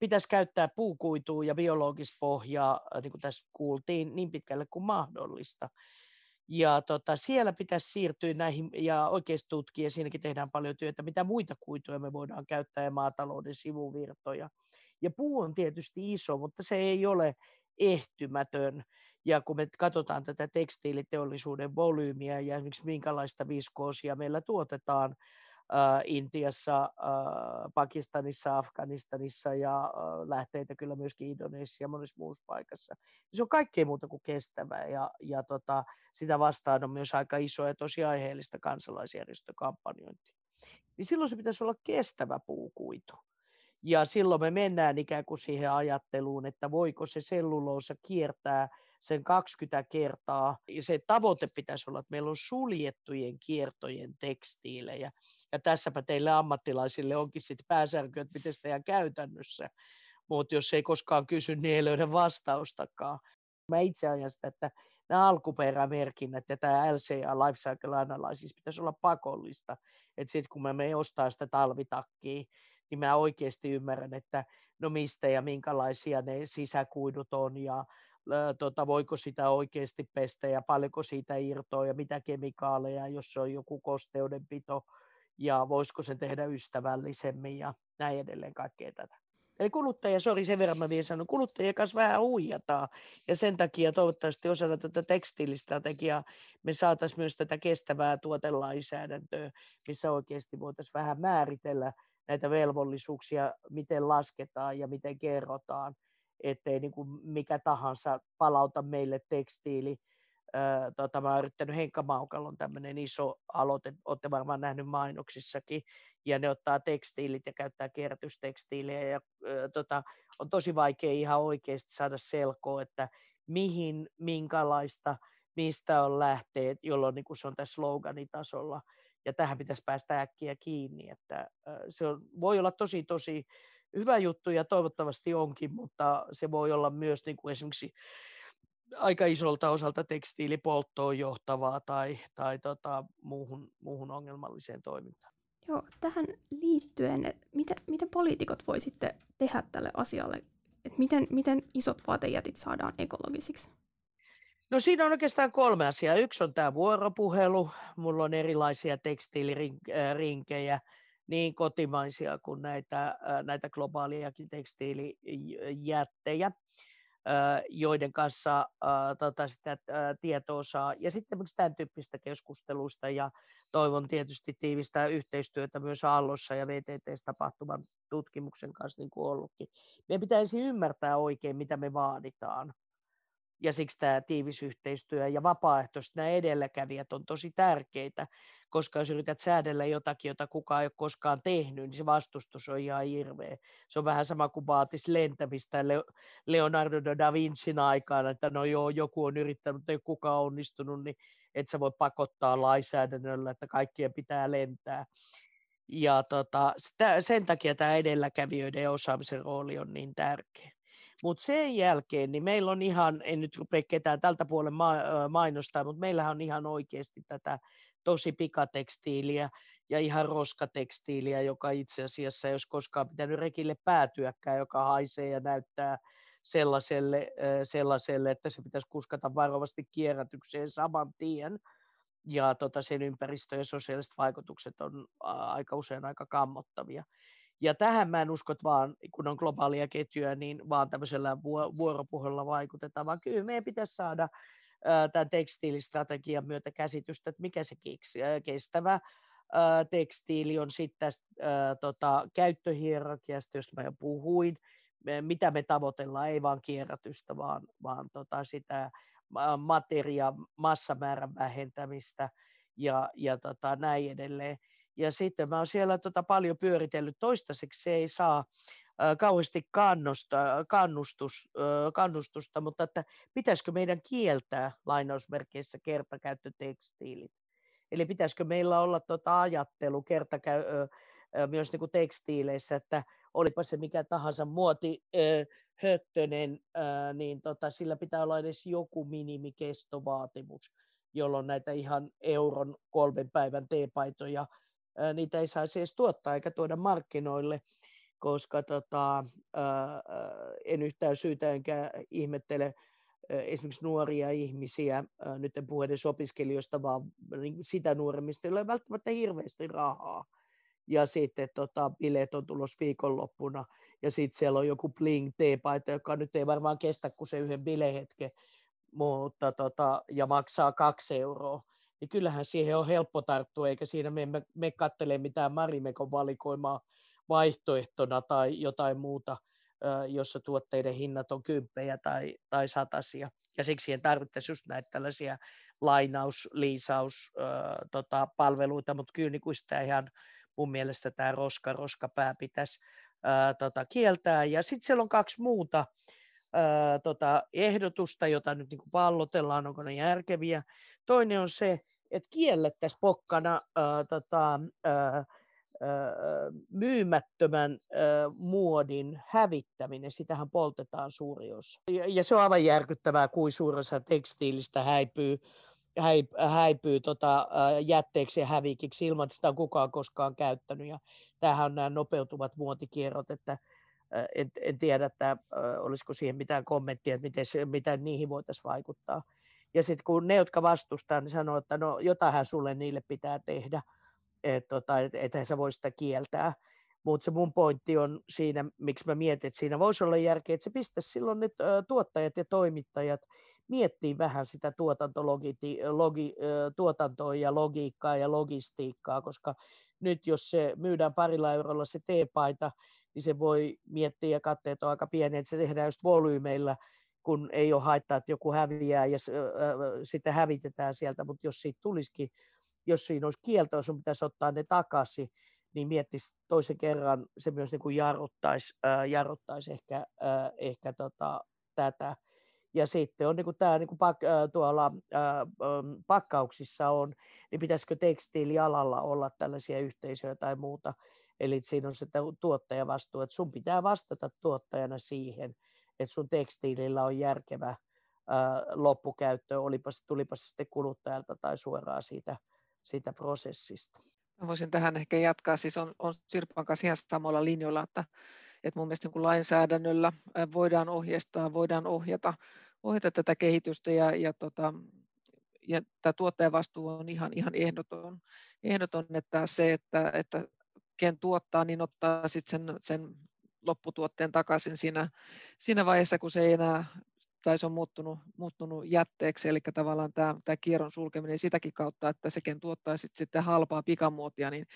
Pitäisi käyttää puukuitua ja biologista pohjaa, niin kuin tässä kuultiin, niin pitkälle kuin mahdollista. Ja siellä pitäisi siirtyä näihin, ja oikeasti tutkia, siinäkin tehdään paljon työtä, mitä muita kuituja me voidaan käyttää ja maatalouden sivuvirtoja. Ja puu on tietysti iso, mutta se ei ole ehtymätön. Ja kun me katsotaan tätä tekstiiliteollisuuden volyymiä ja esimerkiksi minkälaista viskoosia meillä tuotetaan, Intiassa, Pakistanissa, Afganistanissa ja lähteitä kyllä myöskin Indonesiassa ja monessa muussa paikassa. Se on kaikkea muuta kuin kestävää ja sitä vastaan on myös aika iso ja tosi aiheellista kansalaisjärjestökampanjointia. Niin silloin se pitäisi olla kestävä puukuitu. Ja silloin me mennään ikään kuin siihen ajatteluun, että voiko se selluloosa kiertää sen 20 kertaa. Ja se tavoite pitäisi olla, että meillä on suljettujen kiertojen tekstiilejä. Ja tässäpä teille ammattilaisille onkin sitten pääsärky, että miten sitä jää käytännössä. Mutta jos ei koskaan kysy, niin ei löydä vastaustakaan. Mä itse ajan sitä, että nämä alkuperämerkinnät ja tämä LCA, Life Cycle Analysis, pitäisi olla pakollista. Että sitten kun me ei ostaa sitä talvitakkiin, niin mä oikeasti ymmärrän, että no mistä ja minkälaisia ne sisäkuidut on ja voiko sitä oikeasti pestä ja paljonko siitä irtoa ja mitä kemikaaleja, jos se on joku kosteudenpito ja voisiko sen tehdä ystävällisemmin ja näin edelleen kaikkea tätä. Eli kuluttajien kanssa vähän huijataan ja sen takia toivottavasti osana tätä tekstiilistrategiaa me saataisiin myös tätä kestävää tuotelainsäädäntöä, missä oikeasti voitaisiin vähän määritellä näitä velvollisuuksia, miten lasketaan ja miten kerrotaan, ettei niin kuin mikä tahansa palauta meille tekstiili. Mä oon yrittänyt, Henkkamaukalla on tämmöinen iso aloite, olette varmaan nähnyt mainoksissakin, ja ne ottaa tekstiilit ja käyttää kierrätystekstiilejä, ja on tosi vaikea ihan oikeasti saada selkoa, että mihin, minkälaista, mistä on lähteet, jolloin niin kuin se on tässä sloganitasolla. Ja tähän pitäisi päästä äkkiä kiinni, että se voi olla tosi, tosi hyvä juttu ja toivottavasti onkin, mutta se voi olla myös niin kuin esimerkiksi aika isolta osalta tekstiilipolttoon johtavaa tai muuhun ongelmalliseen toimintaan. Joo, tähän liittyen, miten poliitikot voi sitten tehdä tälle asialle? Et miten isot vaatejätit saadaan ekologisiksi? No siinä on oikeastaan 3 asiaa. Yksi on tämä vuoropuhelu. Mulla on erilaisia tekstiilirinkejä, niin kotimaisia kuin näitä globaaliakin tekstiilijättejä, joiden kanssa sitä tietoa saa. Ja sitten myös tämän tyyppistä keskusteluista. Ja toivon tietysti tiivistää yhteistyötä myös Aallossa ja VTT-tapahtuman tutkimuksen kanssa, niin kuin ollutkin. Meidän pitäisi ymmärtää oikein, mitä me vaaditaan. ja siksi tämä tiivis yhteistyö ja vapaaehtoiset nämä edelläkävijät on tosi tärkeitä, koska jos yrität säädellä jotakin, jota kukaan ei ole koskaan tehnyt, niin se vastustus on ihan hirveä. Se on vähän sama kuin vaatisi lentämistä Leonardo da Vincin aikana, että no joo, joku on yrittänyt, ei kukaan onnistunut, niin et sä voi pakottaa lainsäädännöllä, että kaikkien pitää lentää. Ja sen takia tämä edelläkävijöiden ja osaamisen rooli on niin tärkeä. Mutta sen jälkeen niin meillä on ihan, en nyt rupea ketään tältä puolen mainostaa, mutta meillähän on ihan oikeasti tätä tosi pikatekstiiliä ja ihan roskatekstiiliä, joka itse asiassa ei olisi koskaan pitänyt rekille päätyäkään, joka haisee ja näyttää sellaiselle, että se pitäisi kuskata varovasti kierrätykseen saman tien. Ja sen ympäristö- ja sosiaaliset vaikutukset on aika usein aika kammottavia. Ja tähän mä en usko, että vaan kun on globaalia ketjuja, niin vaan tämmöisellä vuoropuhelulla vaikutetaan, vaan kyllä meidän pitäisi saada tämän tekstiilistrategian myötä käsitystä, että mikä se kestävä tekstiili on sitten tästä käyttöhierarkiasta, josta mä jo puhuin, mitä me tavoitellaan, ei vaan kierrätystä, vaan sitä massamäärän vähentämistä ja näin edelleen. Ja sitten mä oon siellä paljon pyöritellyt, toistaiseksi se ei saa kauheasti kannustusta, mutta että pitäisikö meidän kieltää lainausmerkeissä kertakäyttötekstiilit? Eli pitäisikö meillä olla ajattelu myös niin kuin tekstiileissä, että olipa se mikä tahansa muotihöttönen, niin sillä pitää olla edes joku minimikestovaatimus, jolloin näitä ihan euron 3 päivän teepaitoja, niitä ei saisi edes tuottaa eikä tuoda markkinoille, koska en yhtään syytä enkä ihmettele esimerkiksi nuoria ihmisiä, nyt en puhu edes opiskelijoista, vaan sitä nuoremmista, joilla ei välttämättä hirveästi rahaa. Ja sitten bileet on tulossa viikonloppuna, ja sitten siellä on joku bling-teepaita, joka nyt ei varmaan kestä kuin se yhden bilehetken, mutta, ja maksaa 2 euroa. Niin kyllähän siihen on helppo tarttua, eikä siinä me katsele mitään Marimekon valikoimaa vaihtoehtona tai jotain muuta, jossa tuotteiden hinnat on 10 tai 100. Ja siksi siihen tarvittaisiin just näitä tällaisia lainaus-liisauspalveluita, mutta kyllä niin kuin sitä ihan mun mielestä tämä roskapää pitäisi kieltää. Ja sitten siellä on 2 muuta ehdotusta, jota nyt niin pallotellaan, onko ne järkeviä. Toinen on se, että kiellettäisiin pokkana myymättömän muodin hävittäminen. Sitähän poltetaan suuri osa. Ja se on aivan järkyttävää, kuin suurin osa tekstiilistä häipyy jätteeksi ja hävikiksi ilman, että sitä on kukaan koskaan käyttänyt. Ja tämähän on nämä nopeutuvat muotikierrot, että en tiedä, että olisiko siihen mitään kommenttia, että miten niihin voitaisiin vaikuttaa. Ja sitten kun ne, jotka vastustaa, niin sanoo, että no jotainhan sulle niille pitää tehdä, että sä voi sitä kieltää. Mutta se mun pointti on siinä, miksi mä mietin, että siinä voisi olla järkeä, että se pistäisi silloin nyt tuottajat ja toimittajat miettii vähän sitä tuotantoa ja logiikkaa ja logistiikkaa, koska nyt jos se myydään parilla eurolla se teepaita, niin se voi miettiä ja katteet on aika pieniä, että se tehdään just volyymeillä, kun ei ole haittaa, että joku häviää ja sitä hävitetään sieltä, mutta jos siitä tulisikin, jos siinä olisi kieltoa, sun pitäisi ottaa ne takaisin, niin miettisi toisen kerran, se myös niin kuin jarruttaisi ehkä tätä. Ja sitten on niin kuin tämä, niin kuin tuolla pakkauksissa on, niin pitäisikö tekstiilialalla olla tällaisia yhteisöjä tai muuta. Eli siinä on se tuottajavastuu, että sun pitää vastata tuottajana siihen, että sun tekstiilillä on järkevä loppukäyttö, tulipa se sitten kuluttajalta tai suoraan siitä prosessista. Mä voisin tähän ehkä jatkaa, siis on Sirpan kanssa ihan samalla linjoilla, että mun mielestä niin lainsäädännöllä voidaan ohjeistaa, voidaan ohjata tätä kehitystä ja tämä tuottajavastuu on ihan ehdoton, että se, että ken tuottaa, niin ottaa sitten sen lopputuotteen takaisin siinä vaiheessa, kun se ei enää tai se on muuttunut jätteeksi, eli tavallaan tämä kierron sulkeminen sitäkin kautta, että se, ken tuottaa sitten halpaa pikamuotia, niin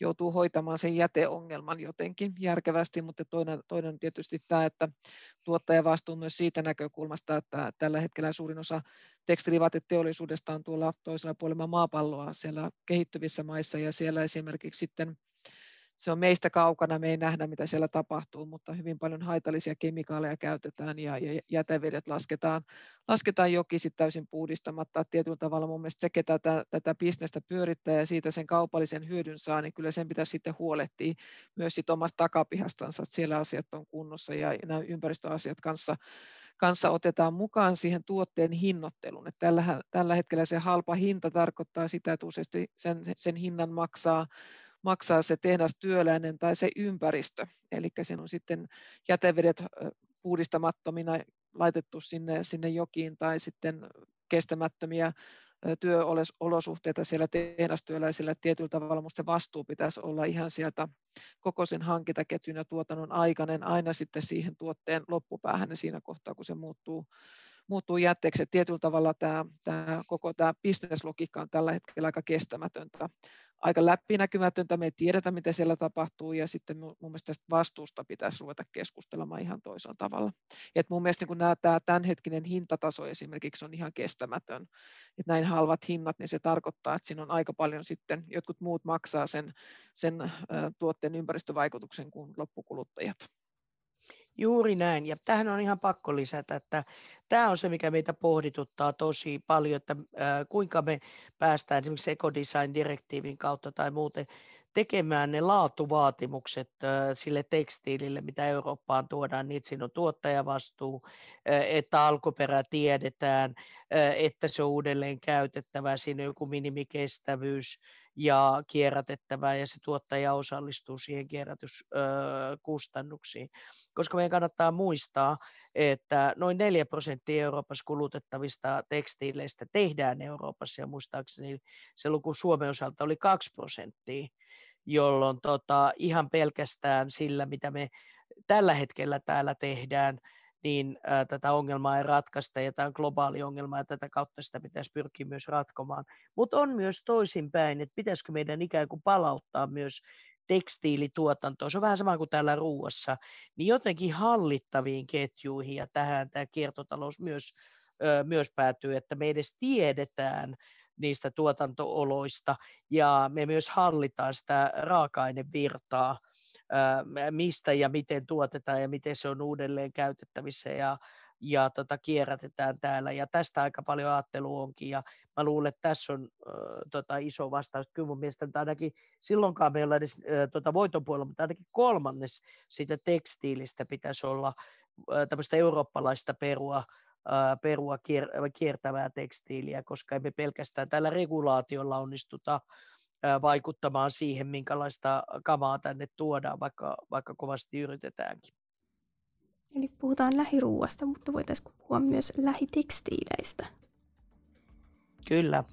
joutuu hoitamaan sen jäteongelman jotenkin järkevästi, mutta toinen on tietysti tämä, että tuottaja vastuu myös siitä näkökulmasta, että tällä hetkellä suurin osa tekstiilivaateteollisuudesta on tuolla toisella puolella maapalloa siellä kehittyvissä maissa, ja siellä esimerkiksi sitten se on meistä kaukana, me ei nähdä mitä siellä tapahtuu, mutta hyvin paljon haitallisia kemikaaleja käytetään ja jätevedet lasketaan jokin sitten täysin puhdistamatta. Tietyllä tavalla mun mielestä se, ketä tätä bisnestä pyörittää ja siitä sen kaupallisen hyödyn saa, niin kyllä sen pitäisi sitten huolehtia myös sit omasta takapihastansa, että siellä asiat on kunnossa ja nämä ympäristöasiat kanssa otetaan mukaan siihen tuotteen hinnoitteluun. Että tällä hetkellä se halpa hinta tarkoittaa sitä, että useasti sen hinnan maksaa se tehdastyöläinen tai se ympäristö, eli sen on sitten jätevedet puhdistamattomina laitettu sinne jokiin tai sitten kestämättömiä työolosuhteita siellä tehdastyöläisillä. Tietyllä tavalla musta vastuu pitäisi olla ihan sieltä koko sen hankintaketjun ja tuotannon aikainen aina sitten siihen tuotteen loppupäähän ja siinä kohtaa, kun se muuttuu jätteeksi. Tietyllä tavalla koko tämä bisneslogiikka on tällä hetkellä aika kestämätöntä, aika läpinäkymätöntä, me ei tiedetä, mitä siellä tapahtuu, ja sitten mun mielestä tästä vastuusta pitäisi ruveta keskustelemaan ihan toisella tavalla. Et mun mielestä niin tämä tämänhetkinen hintataso esimerkiksi on ihan kestämätön. Et näin halvat hinnat, niin se tarkoittaa, että siinä on aika paljon sitten, jotkut muut maksaa sen tuotteen ympäristövaikutuksen kuin loppukuluttajat. Juuri näin, ja tähän on ihan pakko lisätä, että tämä on se, mikä meitä pohdituttaa tosi paljon, että kuinka me päästään esimerkiksi ekodesign-direktiivin kautta tai muuten tekemään ne laatuvaatimukset sille tekstiilille, mitä Eurooppaan tuodaan, niin siinä on tuottajavastuu, että alkuperä tiedetään, että se on uudelleen käytettävä, siinä on joku minimikestävyys ja kierrätettävää, ja se tuottaja osallistuu siihen kierrätyskustannuksiin. Koska meidän kannattaa muistaa, että noin 4% Euroopassa kulutettavista tekstiileistä tehdään Euroopassa, ja muistaakseni se luku Suomen osalta oli 2%, jolloin ihan pelkästään sillä, mitä me tällä hetkellä täällä tehdään, niin tätä ongelmaa ei ratkaista, ja tämä on globaali ongelma, ja tätä kautta sitä pitäisi pyrkiä myös ratkomaan. Mutta on myös toisinpäin, että pitäisikö meidän ikään kuin palauttaa myös tekstiilituotantoa, se on vähän sama kuin täällä ruuassa, niin jotenkin hallittaviin ketjuihin, ja tähän tämä kiertotalous myös päätyy, että me edes tiedetään niistä tuotantooloista, ja me myös hallitaan sitä raaka-ainevirtaa, mistä ja miten tuotetaan ja miten se on uudelleen käytettävissä ja kierrätetään täällä. Ja tästä aika paljon ajattelua onkin, ja mä luulen, että tässä on iso vastaus. Kyllä mun mielestä ainakin silloinkaan meillä ei ole edes voiton puolella, mutta ainakin kolmannes siitä tekstiilistä pitäisi olla tämmöistä eurooppalaista perua kiertävää tekstiiliä, koska emme pelkästään tällä regulaatiolla onnistuta vaikuttamaan siihen, minkälaista kamaa tänne tuodaan, vaikka kovasti yritetäänkin. Eli puhutaan lähiruuasta, mutta voitaisiin puhua myös lähitekstiileistä. Kyllä.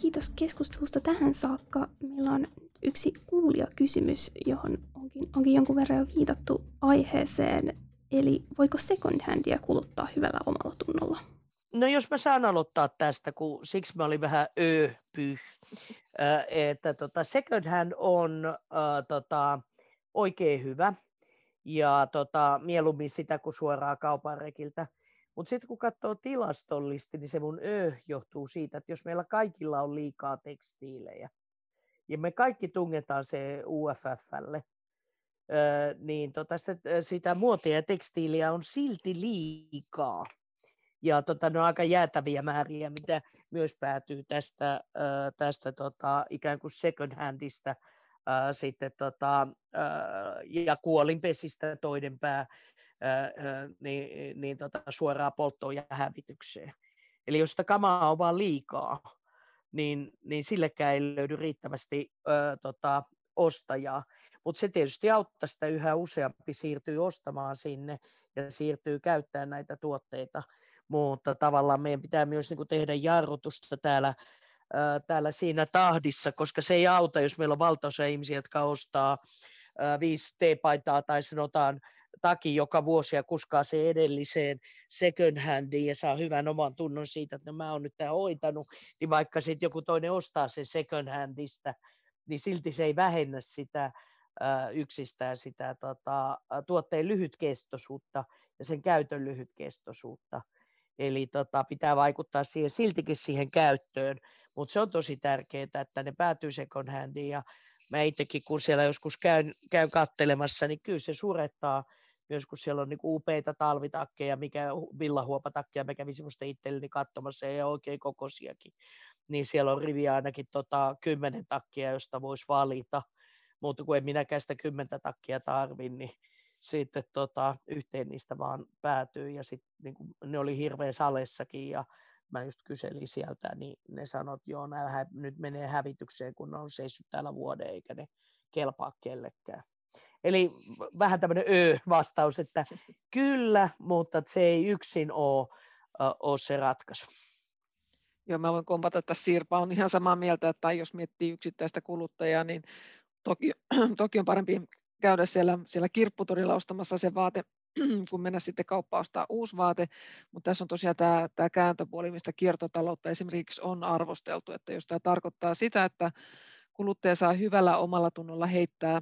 Kiitos keskustelusta tähän saakka. Meillä on yksi kuulijakysymys, johon onkin jonkun verran jo viitattu aiheeseen. Eli voiko second-handia kuluttaa hyvällä omalla tunnolla? No jos mä saan aloittaa tästä, kun siksi mä olin vähän että second hand on oikein hyvä ja mieluummin sitä kuin suoraan kaupan rekiltä. Mutta sitten kun katsoo tilastollisesti, niin se mun johtuu siitä, että jos meillä kaikilla on liikaa tekstiilejä ja me kaikki tungetaan se UFFlle, niin sitä muotia ja tekstiiliä on silti liikaa. Ja ne on aika jäätäviä määriä, mitä myös päätyy tästä ikään kuin second handista ja kuolinpesistä toinen pää suoraan polttoon ja hävitykseen. Eli jos sitä kamaa on vaan liikaa, niin sillekään ei löydy riittävästi ostajaa. Mutta se tietysti auttaa sitä, yhä useampi siirtyy ostamaan sinne ja siirtyy käyttämään näitä tuotteita. Mutta tavallaan meidän pitää myös tehdä jarrutusta täällä täällä siinä tahdissa, koska se ei auta, jos meillä on valtaosa ihmisiä, jotka ostaa 5 T-paitaa tai sanotaan taki joka vuosi ja kuskaa se edelliseen second handiin ja saa hyvän oman tunnon siitä, että no, mä oon nyt tämän hoitanut, niin vaikka sitten joku toinen ostaa sen second handista, niin silti se ei vähennä sitä yksistään sitä tuotteen lyhytkestoisuutta ja sen käytön lyhytkestoisuutta. Eli pitää vaikuttaa siihen, siltikin siihen käyttöön, mutta se on tosi tärkeää, että ne päätyy second handiin ja mä itsekin kun siellä joskus käyn kattelemassa, niin kyllä se surettaa myös, kun siellä on niin upeita talvitakkeja, villahuopatakkeja, mä kävin semmoista itselleni katsomassa ja oikein kokoisiakin, niin siellä on riviä ainakin 10 takkia, josta voisi valita, mutta kun en minäkään sitä 10 takkia tarvin, niin sitten yhteen niistä vaan päätyy ja sitten niin ne oli hirveän salessakin ja mä just kyselin sieltä, niin ne sanoi, että joo, nämä nyt menee hävitykseen, kun ne on seissyt täällä vuoden, eikä ne kelpaa kellekään. Eli vähän tämmöinen vastaus, että kyllä, mutta se ei yksin ole se ratkaisu. Joo, mä voin kompata, tässä Sirpa on ihan samaa mieltä, että jos miettii yksittäistä kuluttajaa, niin toki on parempi käydä siellä kirpputorilla ostamassa se vaate, kun mennä sitten kauppaan ostaa uusi vaate, mutta tässä on tosiaan tämä kääntöpuoli, mistä kiertotaloutta esimerkiksi on arvosteltu, että jos tämä tarkoittaa sitä, että kuluttaja saa hyvällä omalla tunnolla heittää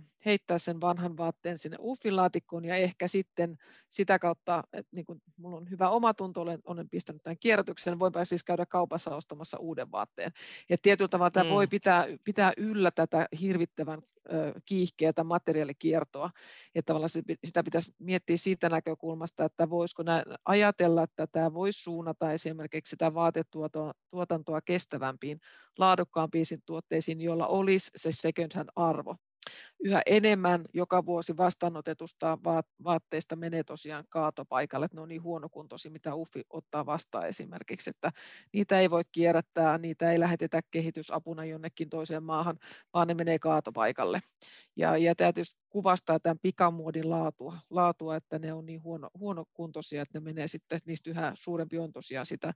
sen vanhan vaatteen sinne UFFi-laatikkoon ja ehkä sitten sitä kautta, että niin kun minulla on hyvä omatunto, olen pistänyt tämän kierrätykseen, voinpa siis käydä kaupassa ostamassa uuden vaatteen. Ja tietyllä tavalla tämä voi pitää yllä tätä hirvittävän kiihkeätä materiaalikiertoa. Ja tavallaan sitä pitäisi miettiä siitä näkökulmasta, että voisiko ajatella, että tämä voisi suunnata esimerkiksi sitä vaatetuotantoa kestävämpiin, laadukkaampiin tuotteisiin, joilla olisi se second hand arvo. Yhä enemmän joka vuosi vastaanotetusta vaatteista menee tosiaan kaatopaikalle, että ne on niin huonokuntoisia, mitä UFFi ottaa vastaan esimerkiksi, että niitä ei voi kierrättää, niitä ei lähetetä kehitysapuna jonnekin toiseen maahan, vaan ne menee kaatopaikalle. Ja tämä tietysti kuvastaa tämän pikamuodin laatua, että ne on niin huonokuntoisia, että ne menee sitten, niistä yhä suurempi on tosiaan sitä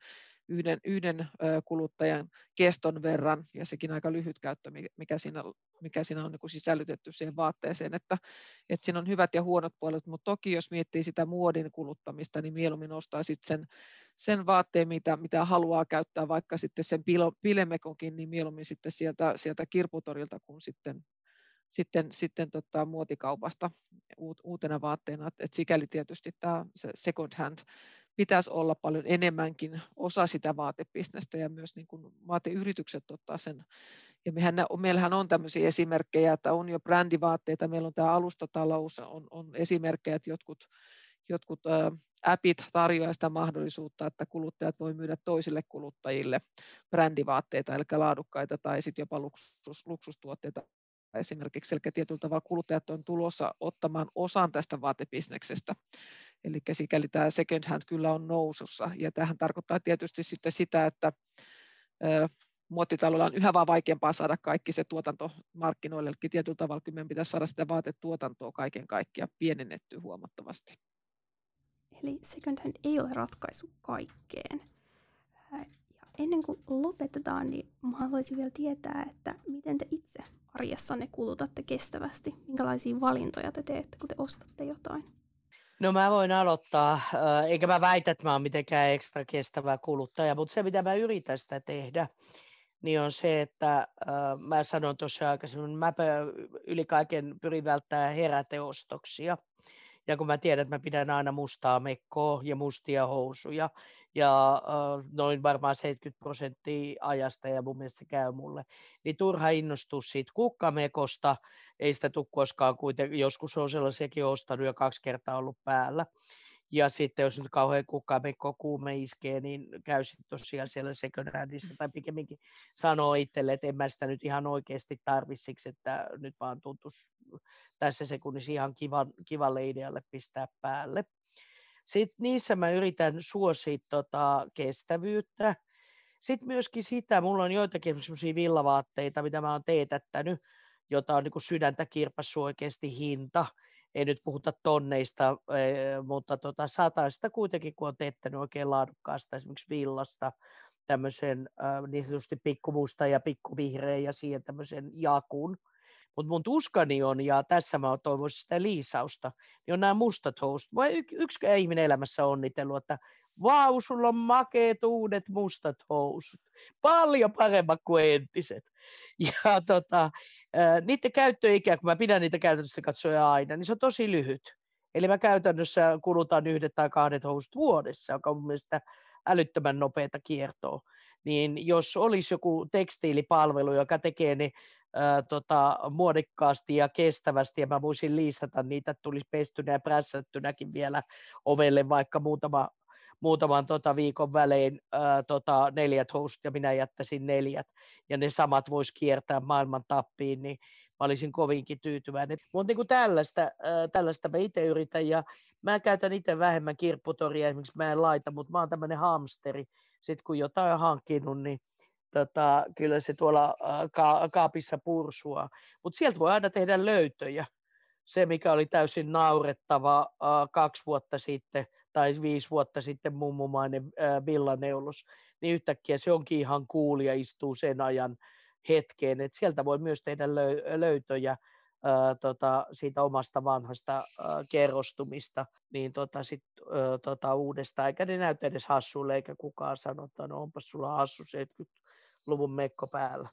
yhden kuluttajan keston verran, ja sekin aika lyhyt käyttö, mikä siinä on niin kuin sisällytetty siihen vaatteeseen, että siinä on hyvät ja huonot puolet, mutta toki jos miettii sitä muodin kuluttamista, niin mieluummin ostaa sitten sen vaatteen, mitä haluaa käyttää, vaikka sitten sen pilemekonkin, niin mieluummin sitten sieltä kirputorilta kuin sitten muotikaupasta uutena vaatteena, että sikäli tietysti tämä second hand pitäisi olla paljon enemmänkin osa sitä vaatebisnestä ja myös niin kuin vaateyritykset ottaa sen. Ja meillähän on tämmöisiä esimerkkejä, että on jo brändivaatteita, meillä on tämä alustatalous, on esimerkkejä, että jotkut appit tarjoaa sitä mahdollisuutta, että kuluttajat voi myydä toisille kuluttajille brändivaatteita, eli laadukkaita tai sitten jopa luksustuotteita. Esimerkiksi, eli tietyllä tavalla kuluttajat on tulossa ottamaan osan tästä vaatebisneksestä. Eli sikäli tämä second hand kyllä on nousussa. Ja tämähän tarkoittaa tietysti sitten sitä, että muotitaloilla on yhä vaan vaikeampaa saada kaikki se tuotanto markkinoille. Eli tietyllä tavalla kyllä meidän pitäisi saada sitä vaatetuotantoa kaiken kaikkiaan pienennettyä huomattavasti. Eli second hand ei ole ratkaisu kaikkeen. Ennen kuin lopetetaan, niin mä haluaisin vielä tietää, että miten te itse arjessanne kulutatte kestävästi? Minkälaisia valintoja te teette, kun te ostatte jotain? No mä voin aloittaa, eikä mä väitä, että mä oon mitenkään ekstra kestävä kuluttaja, mutta se mitä mä yritän sitä tehdä, niin on se, että mä sanon tosiaan aikaisemmin, mä yli kaiken pyrin välttämään heräteostoksia. Ja kun mä tiedän, että mä pidän aina mustaa mekkoa ja mustia housuja, ja noin varmaan 70% ajasta, ja mun mielestä se käy mulle, niin turha innostua siitä kukkamekosta, ei sitä tule koskaan kuitenkin, joskus on sellaisiakin ostanut ja 2 kertaa ollut päällä, ja sitten jos nyt kauhean kukkamekko kuume iskee, niin käy sitten tosiaan siellä second handissa, tai pikemminkin sanoo itselle, että en mä sitä nyt ihan oikeasti tarvitse, siksi että nyt vaan tuntuisi tässä sekunnissa ihan kivalle idealle pistää päälle. Sitten niissä mä yritän suosia kestävyyttä. Sitten myöskin sitä, mulla on joitakin sellaisia villavaatteita, mitä mä oon teetättänyt, jota on niin kuin sydäntä kirpassu oikeasti hinta. Ei nyt puhuta tonneista, mutta sataista kuitenkin, kun on teettänyt oikein laadukkaasta esimerkiksi villasta tämmöisen niin sanotusti pikkumusta ja pikkuvihreä ja siihen tämmöisen jakun. Mutta mun uskani on, ja tässä mä toivoisin sitä liisausta, niin on nämä mustat housut. Mä yksikään ihminen elämässä onnitellut, että vau, sulla on makeet uudet mustat housut. Paljon paremmat kuin entiset. Ja niiden käyttöikä, kun mä pidän niitä käytännössä katsoja aina, niin se on tosi lyhyt. Eli mä käytännössä kulutan 1 tai 2 housut vuodessa, joka on mun mielestä älyttömän nopeata kiertoa. Niin jos olisi joku tekstiilipalvelu, joka tekee ne muodikkaasti ja kestävästi, ja mä voisin liisata niitä, tulisi pestynä ja prässättynäkin vielä ovelle vaikka muutaman viikon välein 4 housut, ja minä jättäisin 4, ja ne samat vois kiertää maailman tappiin, niin mä olisin kovinkin tyytyväinen. Mutta niin kuin tällaista mä itse yritän, ja mä käytän itse vähemmän kirpputoria, esimerkiksi mä en laita, mutta mä oon tämmöinen hamsteri. Sitten kun jotain on hankkinut, niin kyllä se tuolla kaapissa pursua. Mutta sieltä voi aina tehdä löytöjä. Se, mikä oli täysin naurettava 2 vuotta sitten tai 5 vuotta sitten mummumainen villaneulos, niin yhtäkkiä se onkin ihan cool ja istuu sen ajan hetkeen. Et sieltä voi myös tehdä löytöjä siitä omasta vanhasta kerrostumista niin uudestaan. Eikä ne näytä edes hassulle, eikä kukaan sano, että no onpas sulla hassu 70-luvun mekko päällä.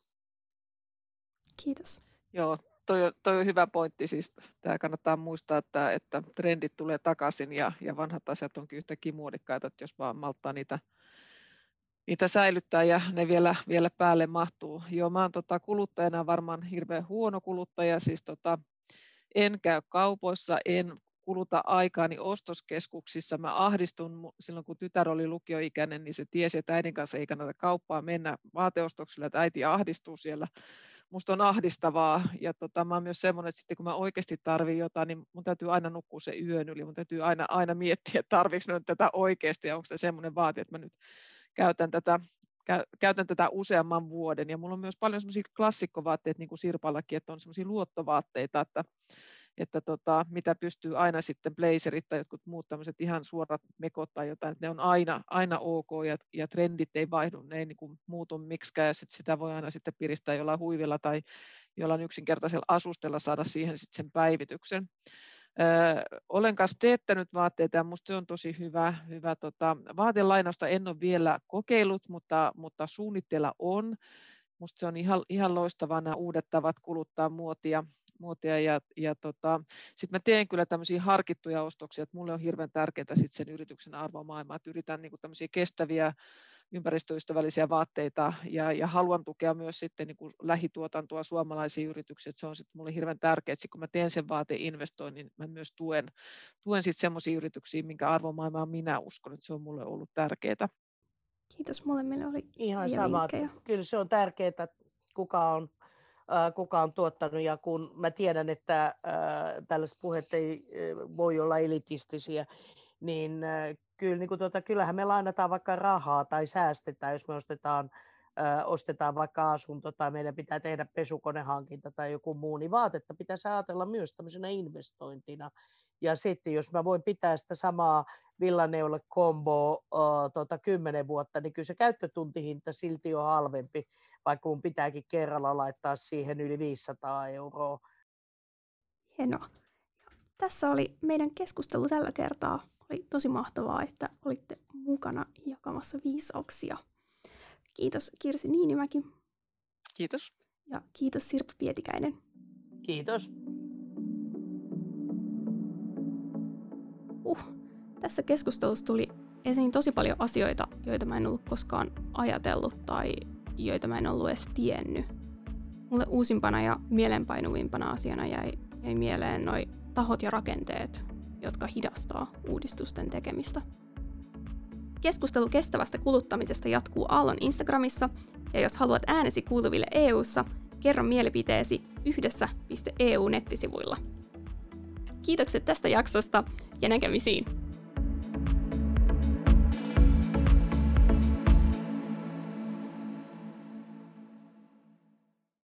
Kiitos. Joo, toi on hyvä pointti. Siis tämä kannattaa muistaa, että trendit tulee takaisin ja vanhat asiat onkin yhtäkkiä muodikkaita, että jos vaan malttaa niitä säilyttää ja ne vielä päälle mahtuu. Joo, mä oon kuluttajana varmaan hirveän huono kuluttaja, siis en käy kaupoissa, en kuluta aikaani ostoskeskuksissa. Mä ahdistun silloin, kun tytär oli lukioikäinen, niin se tiesi, että äidin kanssa ei kannata kauppaa mennä vaateostoksilla, että äiti ahdistuu siellä. Musta on ahdistavaa ja mä oon myös semmoinen, että sitten kun mä oikeasti tarvitsen jotain, niin mun täytyy aina nukkua se yön yli, mun täytyy aina miettiä, että tarvitsenko nyt tätä oikeasti ja onko tämä semmoinen vaate, että mä nyt käytän tätä useamman vuoden. Ja mulla on myös paljon semmoisia klassikkovaatteita, niin kuin Sirpallakin, että on semmoisia luottovaatteita, että mitä pystyy aina sitten blazerit tai jotkut muut tämmöiset ihan suorat mekot tai jotain, että ne on aina ok ja trendit ei vaihdu, ne ei niin kuin muutu miksikään ja sitten sitä voi aina sitten piristää jollain huivilla tai jollain yksinkertaisella asustella saada siihen sitten sen päivityksen. Olen kanssa teettänyt vaatteita ja minusta se on tosi hyvä. Vaatelainausta en ole vielä kokeillut, mutta suunnitteilla on. Minusta se on ihan loistavaa, nämä uudet tavat kuluttaa muotia ja sitten mä teen kyllä tämmöisiä harkittuja ostoksia, että mulle on hirveän tärkeää sitten sen yrityksen arvomaailmaa, että yritän niinku tämmöisiä kestäviä ympäristöystävällisiä vaatteita ja haluan tukea myös sitten niinku lähituotantoa suomalaisia yrityksiä, se on sitten mulle hirveän tärkeää, että kun mä teen sen vaateinvestoinnin, niin mä myös tuen sitten semmoisia yrityksiä, minkä arvomaailmaa minä uskon, että se on mulle ollut tärkeää. Kiitos molemmille, oli ihan sama. Kyllä se on tärkeää, että kuka on tuottanut, ja kun mä tiedän, että tällaiset puheet ei voi olla elitistisiä, niin kyllä, niin kuin kyllähän me lainataan vaikka rahaa tai säästetään, jos me ostetaan vaikka asunto tai meidän pitää tehdä pesukonehankinta tai joku muu, niin vaatetta pitää ajatella myös tämmöisenä investointina. Ja sitten jos mä voin pitää sitä samaa villaneule-komboa 10 vuotta, niin kyllä se käyttötuntihinta silti on halvempi, vaikka mun pitääkin kerralla laittaa siihen yli 500 €. Hienoa. Tässä oli meidän keskustelu tällä kertaa. Oli tosi mahtavaa, että olitte mukana jakamassa viisauksia. Kiitos Kirsi Niinimäki. Kiitos. Ja kiitos Sirpa Pietikäinen. Kiitos. Tässä keskustelussa tuli esiin tosi paljon asioita, joita mä en ollut koskaan ajatellut tai joita mä en ollut edes tiennyt. Mulle uusimpana ja mielenpainuvimpana asiana jäi mieleen noi tahot ja rakenteet, jotka hidastaa uudistusten tekemistä. Keskustelu kestävästä kuluttamisesta jatkuu Aallon Instagramissa, ja jos haluat äänesi kuuluville EU:ssa, kerro mielipiteesi yhdessä.eu-nettisivuilla. Kiitokset tästä jaksosta ja näkemisiin!